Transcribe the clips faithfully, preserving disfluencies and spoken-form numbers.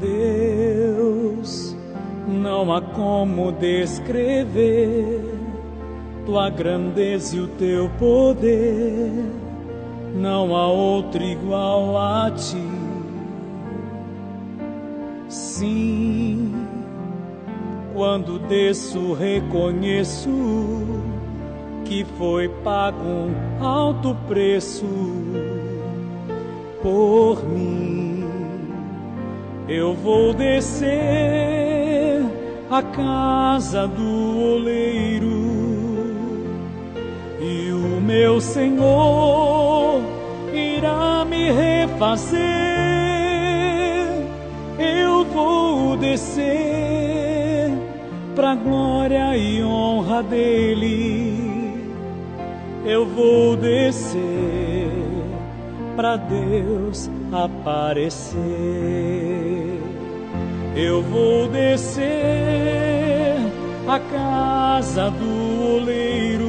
Deus, não há como descrever tua grandeza e o teu poder, não há outro igual a ti. Sim, quando desço reconheço que foi pago um alto preço por mim. Eu vou descer à casa do oleiro e o meu Senhor irá me refazer. Eu vou descer para a glória e honra dele. Eu vou descer para Deus aparecer. Eu vou descer à casa do oleiro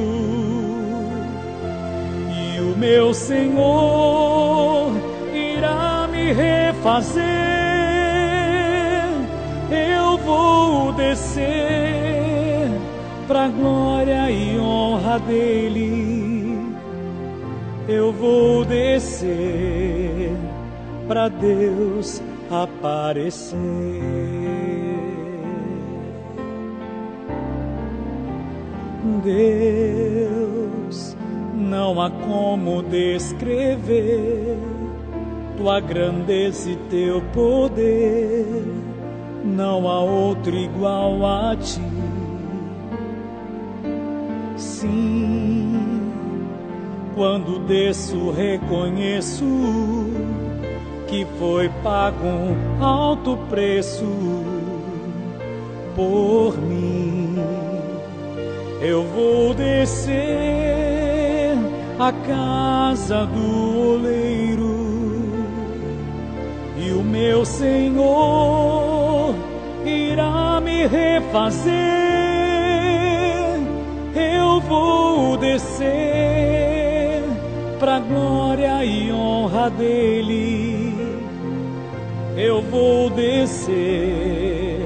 e o meu Senhor irá me refazer. Eu vou descer para a glória e honra dele. Eu vou descer para Deus aparecer. Deus, não há como descrever tua grandeza e teu poder, não há outro igual a ti. Sim, quando desço reconheço que foi pago um alto preço por mim. Eu vou descer à casa do oleiro e o meu Senhor irá me refazer. Eu vou descer para a glória e honra dele. Eu vou descer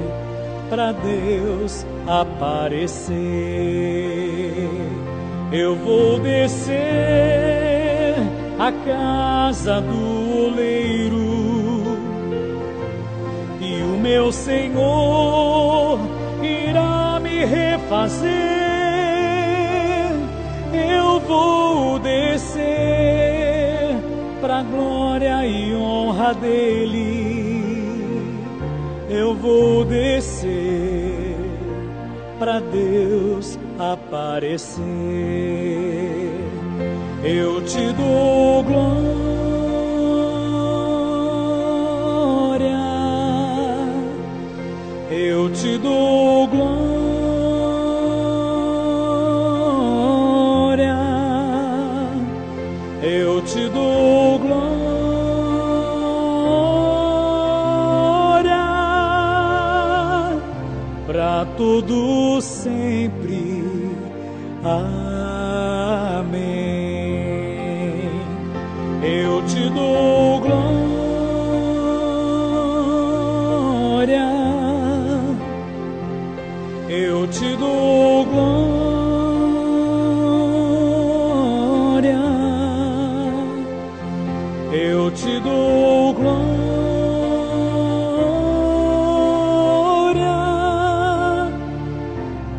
para Deus aparecer. Eu vou descer à casa do oleiro e o meu Senhor irá me refazer. Eu vou descer para a glória e honra dele. Eu vou descer para Deus aparecer. Eu te dou glória, eu te dou glória, eu te dou glória para todo sempre. Amém. Eu te dou glória, eu te dou glória, eu te dou glória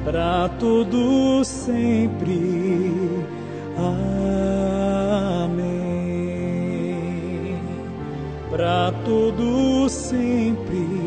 para todo sempre. Amém. Para todo sempre.